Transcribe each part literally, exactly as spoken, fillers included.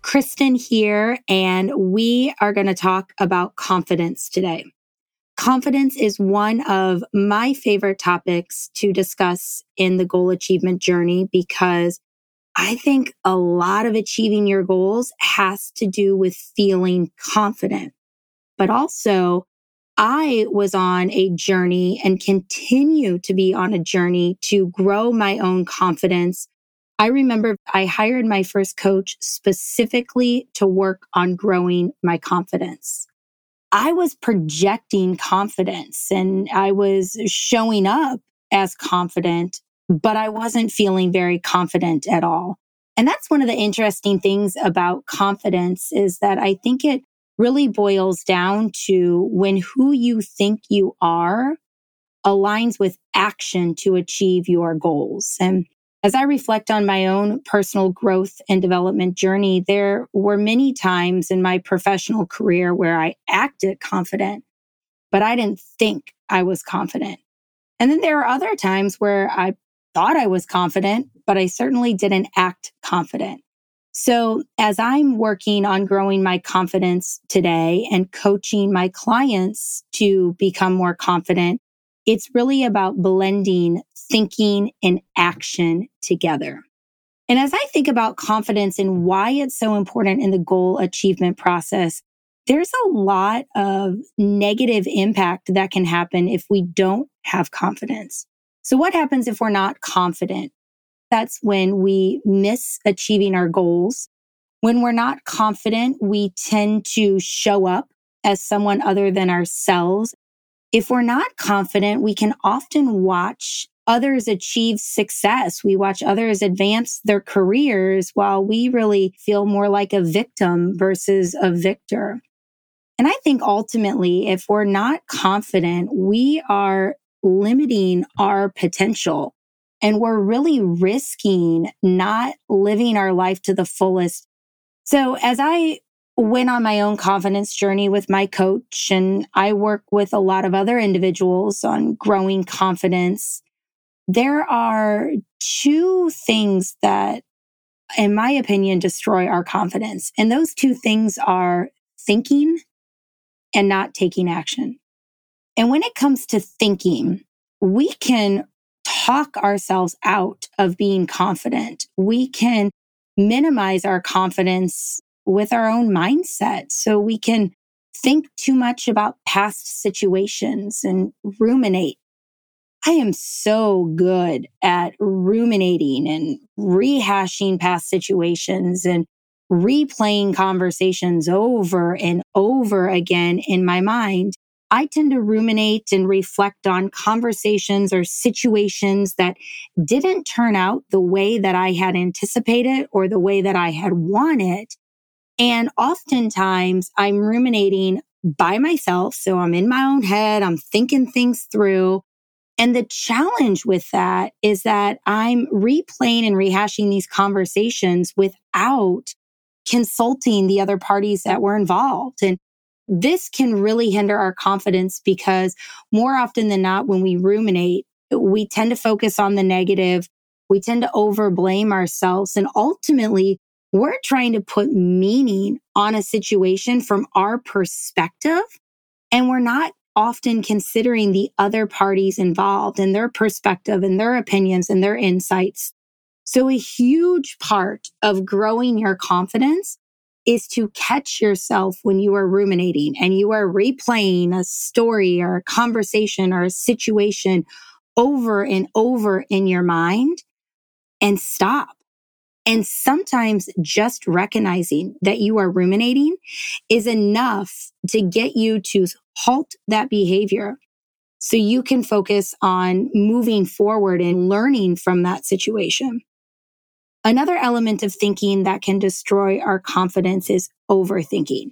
Kristen here, and we are going to talk about confidence today. Confidence is one of my favorite topics to discuss in the goal achievement journey because I think a lot of achieving your goals has to do with feeling confident. But also, I was on a journey and continue to be on a journey to grow my own confidence. I remember I hired my first coach specifically to work on growing my confidence. I was projecting confidence and I was showing up as confident, but I wasn't feeling very confident at all. And that's one of the interesting things about confidence is that I think it really boils down to when who you think you are aligns with action to achieve your goals. And as I reflect on my own personal growth and development journey, there were many times in my professional career where I acted confident, but I didn't think I was confident. And then there were other times where I thought I was confident, but I certainly didn't act confident. So as I'm working on growing my confidence today and coaching my clients to become more confident, it's really about blending thinking and action together. And as I think about confidence and why it's so important in the goal achievement process, there's a lot of negative impact that can happen if we don't have confidence. So what happens if we're not confident? That's when we miss achieving our goals. When we're not confident, we tend to show up as someone other than ourselves. If we're not confident, we can often watch others achieve success. We watch others advance their careers while we really feel more like a victim versus a victor. And I think ultimately, if we're not confident, we are limiting our potential and we're really risking not living our life to the fullest. So as I went on my own confidence journey with my coach, and I work with a lot of other individuals on growing confidence, there are two things that, in my opinion, destroy our confidence. And those two things are thinking and not taking action. And when it comes to thinking, we can talk ourselves out of being confident. We can minimize our confidence with our own mindset. So we can think too much about past situations and ruminate. I am so good at ruminating and rehashing past situations and replaying conversations over and over again in my mind. I tend to ruminate and reflect on conversations or situations that didn't turn out the way that I had anticipated or the way that I had wanted. And oftentimes I'm ruminating by myself. So I'm in my own head. I'm thinking things through. And the challenge with that is that I'm replaying and rehashing these conversations without consulting the other parties that were involved. And this can really hinder our confidence because more often than not, when we ruminate, we tend to focus on the negative. We tend to overblame ourselves. And ultimately, we're trying to put meaning on a situation from our perspective, and we're not often considering the other parties involved and their perspective and their opinions and their insights. So a huge part of growing your confidence is to catch yourself when you are ruminating and you are replaying a story or a conversation or a situation over and over in your mind and stop. And sometimes just recognizing that you are ruminating is enough to get you to halt that behavior so you can focus on moving forward and learning from that situation. Another element of thinking that can destroy our confidence is overthinking.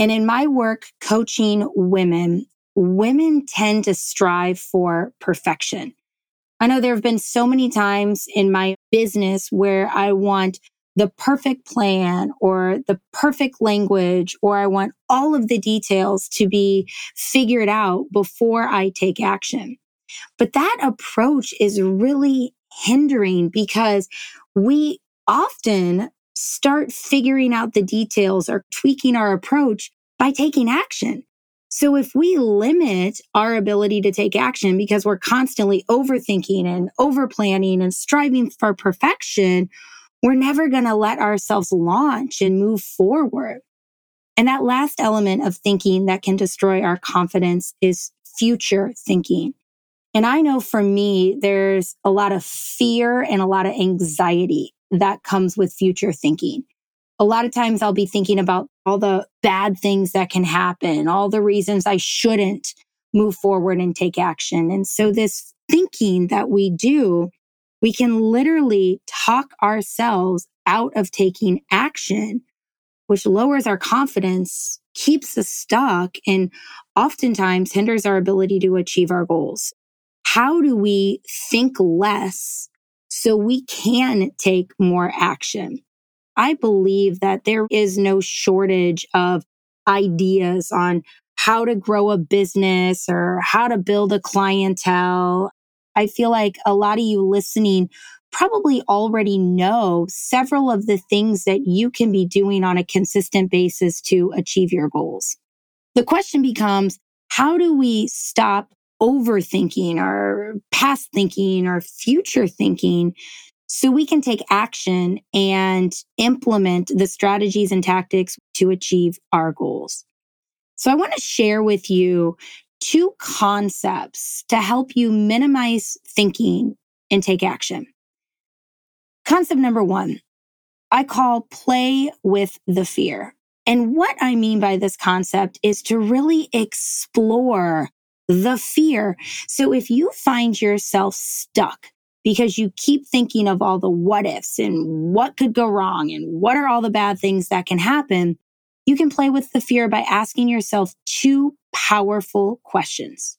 And in my work coaching women, women tend to strive for perfection. I know there have been so many times in my business where I want the perfect plan or the perfect language, or I want all of the details to be figured out before I take action. But that approach is really hindering because we often start figuring out the details or tweaking our approach by taking action. So if we limit our ability to take action because we're constantly overthinking and overplanning and striving for perfection, we're never going to let ourselves launch and move forward. And that last element of thinking that can destroy our confidence is future thinking. And I know for me, there's a lot of fear and a lot of anxiety that comes with future thinking. A lot of times I'll be thinking about all the bad things that can happen, all the reasons I shouldn't move forward and take action. And so this thinking that we do, we can literally talk ourselves out of taking action, which lowers our confidence, keeps us stuck, and oftentimes hinders our ability to achieve our goals. How do we think less so we can take more action? I believe that there is no shortage of ideas on how to grow a business or how to build a clientele. I feel like a lot of you listening probably already know several of the things that you can be doing on a consistent basis to achieve your goals. The question becomes, how do we stop overthinking or past thinking or future thinking so we can take action and implement the strategies and tactics to achieve our goals? So I want to share with you two concepts to help you minimize thinking and take action. Concept number one, I call play with the fear. And what I mean by this concept is to really explore the fear. So if you find yourself stuck because you keep thinking of all the what ifs and what could go wrong and what are all the bad things that can happen, you can play with the fear by asking yourself two powerful questions.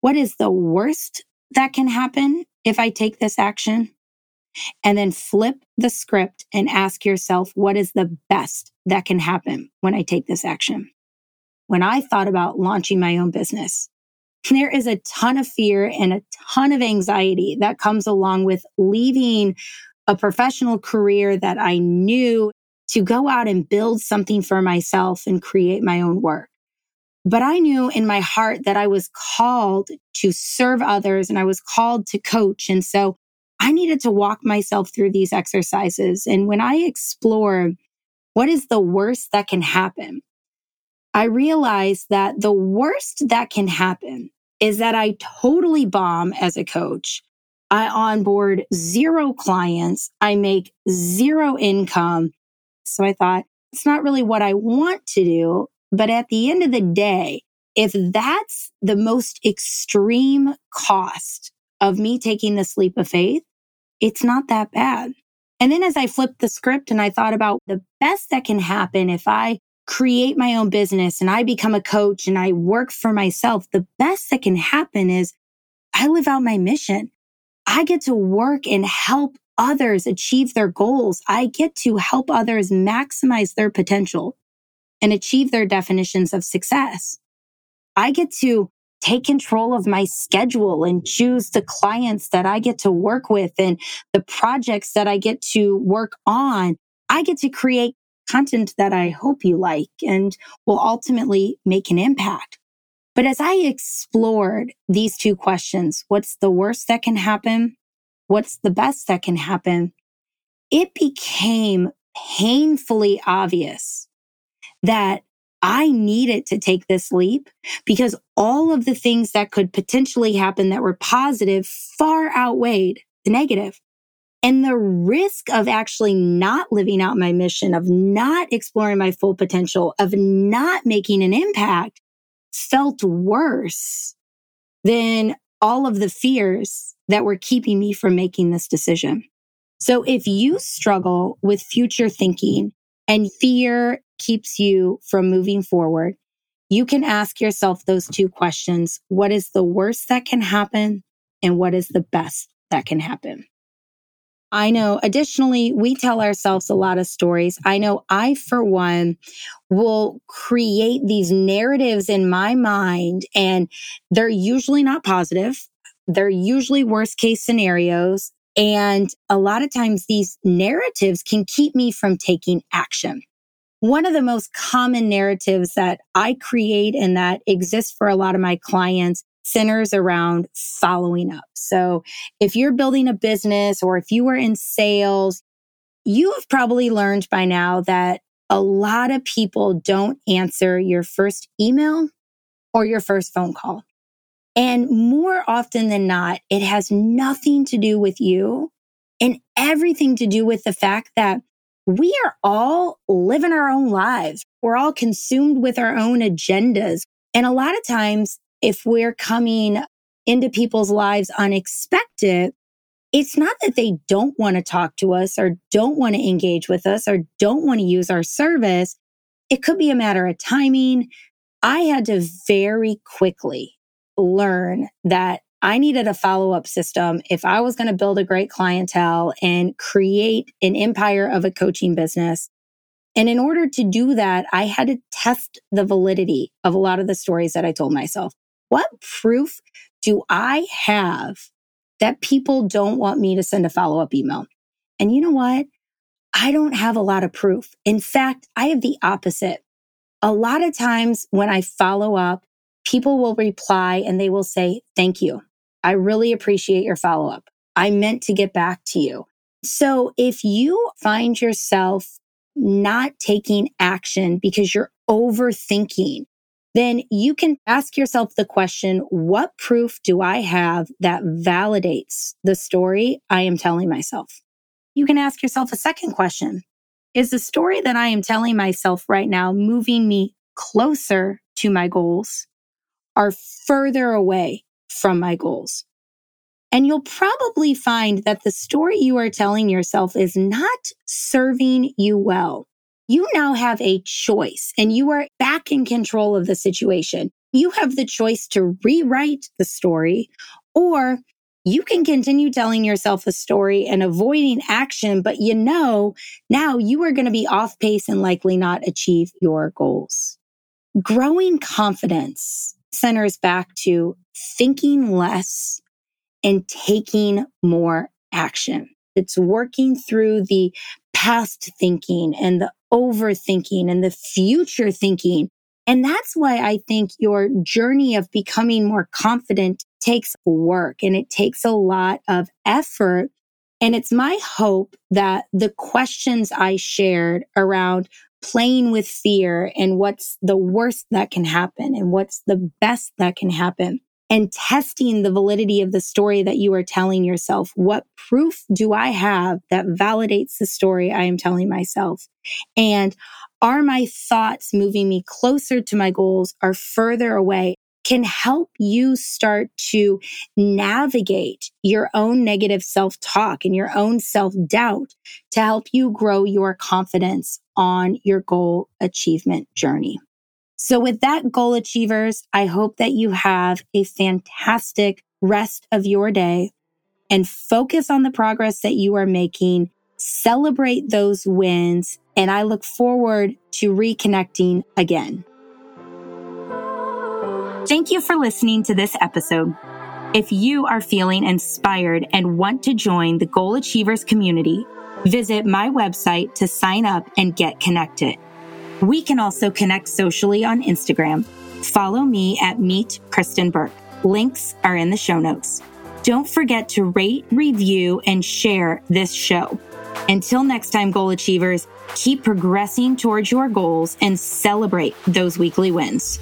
What is the worst that can happen if I take this action? And then flip the script and ask yourself, what is the best that can happen when I take this action? When I thought about launching my own business, there is a ton of fear and a ton of anxiety that comes along with leaving a professional career that I knew to go out and build something for myself and create my own work. But I knew in my heart that I was called to serve others and I was called to coach. And so I needed to walk myself through these exercises. And when I explore what is the worst that can happen, I realized that the worst that can happen is that I totally bomb as a coach. I onboard zero clients. I make zero income. So I thought, it's not really what I want to do. But at the end of the day, if that's the most extreme cost of me taking this leap of faith, it's not that bad. And then as I flipped the script and I thought about the best that can happen if I create my own business and I become a coach and I work for myself, the best that can happen is I live out my mission. I get to work and help others achieve their goals. I get to help others maximize their potential and achieve their definitions of success. I get to take control of my schedule and choose the clients that I get to work with and the projects that I get to work on. I get to create content that I hope you like and will ultimately make an impact. But as I explored these two questions, what's the worst that can happen? What's the best that can happen? It became painfully obvious that I needed to take this leap because all of the things that could potentially happen that were positive far outweighed the negative. And the risk of actually not living out my mission, of not exploring my full potential, of not making an impact felt worse than all of the fears that were keeping me from making this decision. So if you struggle with future thinking and fear keeps you from moving forward, you can ask yourself those two questions. What is the worst that can happen? And what is the best that can happen? I know, additionally, we tell ourselves a lot of stories. I know I, for one, will create these narratives in my mind, and they're usually not positive. They're usually worst case scenarios. And a lot of times these narratives can keep me from taking action. One of the most common narratives that I create and that exists for a lot of my clients centers around following up. So if you're building a business or if you are in sales, you have probably learned by now that a lot of people don't answer your first email or your first phone call. And more often than not, it has nothing to do with you and everything to do with the fact that we are all living our own lives. We're all consumed with our own agendas. And a lot of times, if we're coming into people's lives unexpected, it's not that they don't want to talk to us or don't want to engage with us or don't want to use our service. It could be a matter of timing. I had to very quickly learn that I needed a follow-up system if I was going to build a great clientele and create an empire of a coaching business. And in order to do that, I had to test the validity of a lot of the stories that I told myself. What proof do I have that people don't want me to send a follow-up email? And you know what? I don't have a lot of proof. In fact, I have the opposite. A lot of times when I follow up, people will reply and they will say, thank you. I really appreciate your follow-up. I meant to get back to you. So if you find yourself not taking action because you're overthinking, then you can ask yourself the question, what proof do I have that validates the story I am telling myself? You can ask yourself a second question. Is the story that I am telling myself right now moving me closer to my goals or further away from my goals? And you'll probably find that the story you are telling yourself is not serving you well. You now have a choice and you are back in control of the situation. You have the choice to rewrite the story, or you can continue telling yourself a story and avoiding action, but you know, now you are going to be off pace and likely not achieve your goals. Growing confidence centers back to thinking less and taking more action. It's working through the past thinking and the overthinking and the future thinking. And that's why I think your journey of becoming more confident takes work and it takes a lot of effort. And it's my hope that the questions I shared around playing with fear and what's the worst that can happen and what's the best that can happen, and testing the validity of the story that you are telling yourself. What proof do I have that validates the story I am telling myself? And are my thoughts moving me closer to my goals or further away? Can help you start to navigate your own negative self-talk and your own self-doubt to help you grow your confidence on your goal achievement journey. So with that, goal achievers, I hope that you have a fantastic rest of your day and focus on the progress that you are making. Celebrate those wins, and I look forward to reconnecting again. Thank you for listening to this episode. If you are feeling inspired and want to join the Goal Achievers community, visit my website to sign up and get connected. We can also connect socially on Instagram. Follow me at Meet Kristen Burke. Links are in the show notes. Don't forget to rate, review, and share this show. Until next time, Goal Achievers, keep progressing towards your goals and celebrate those weekly wins.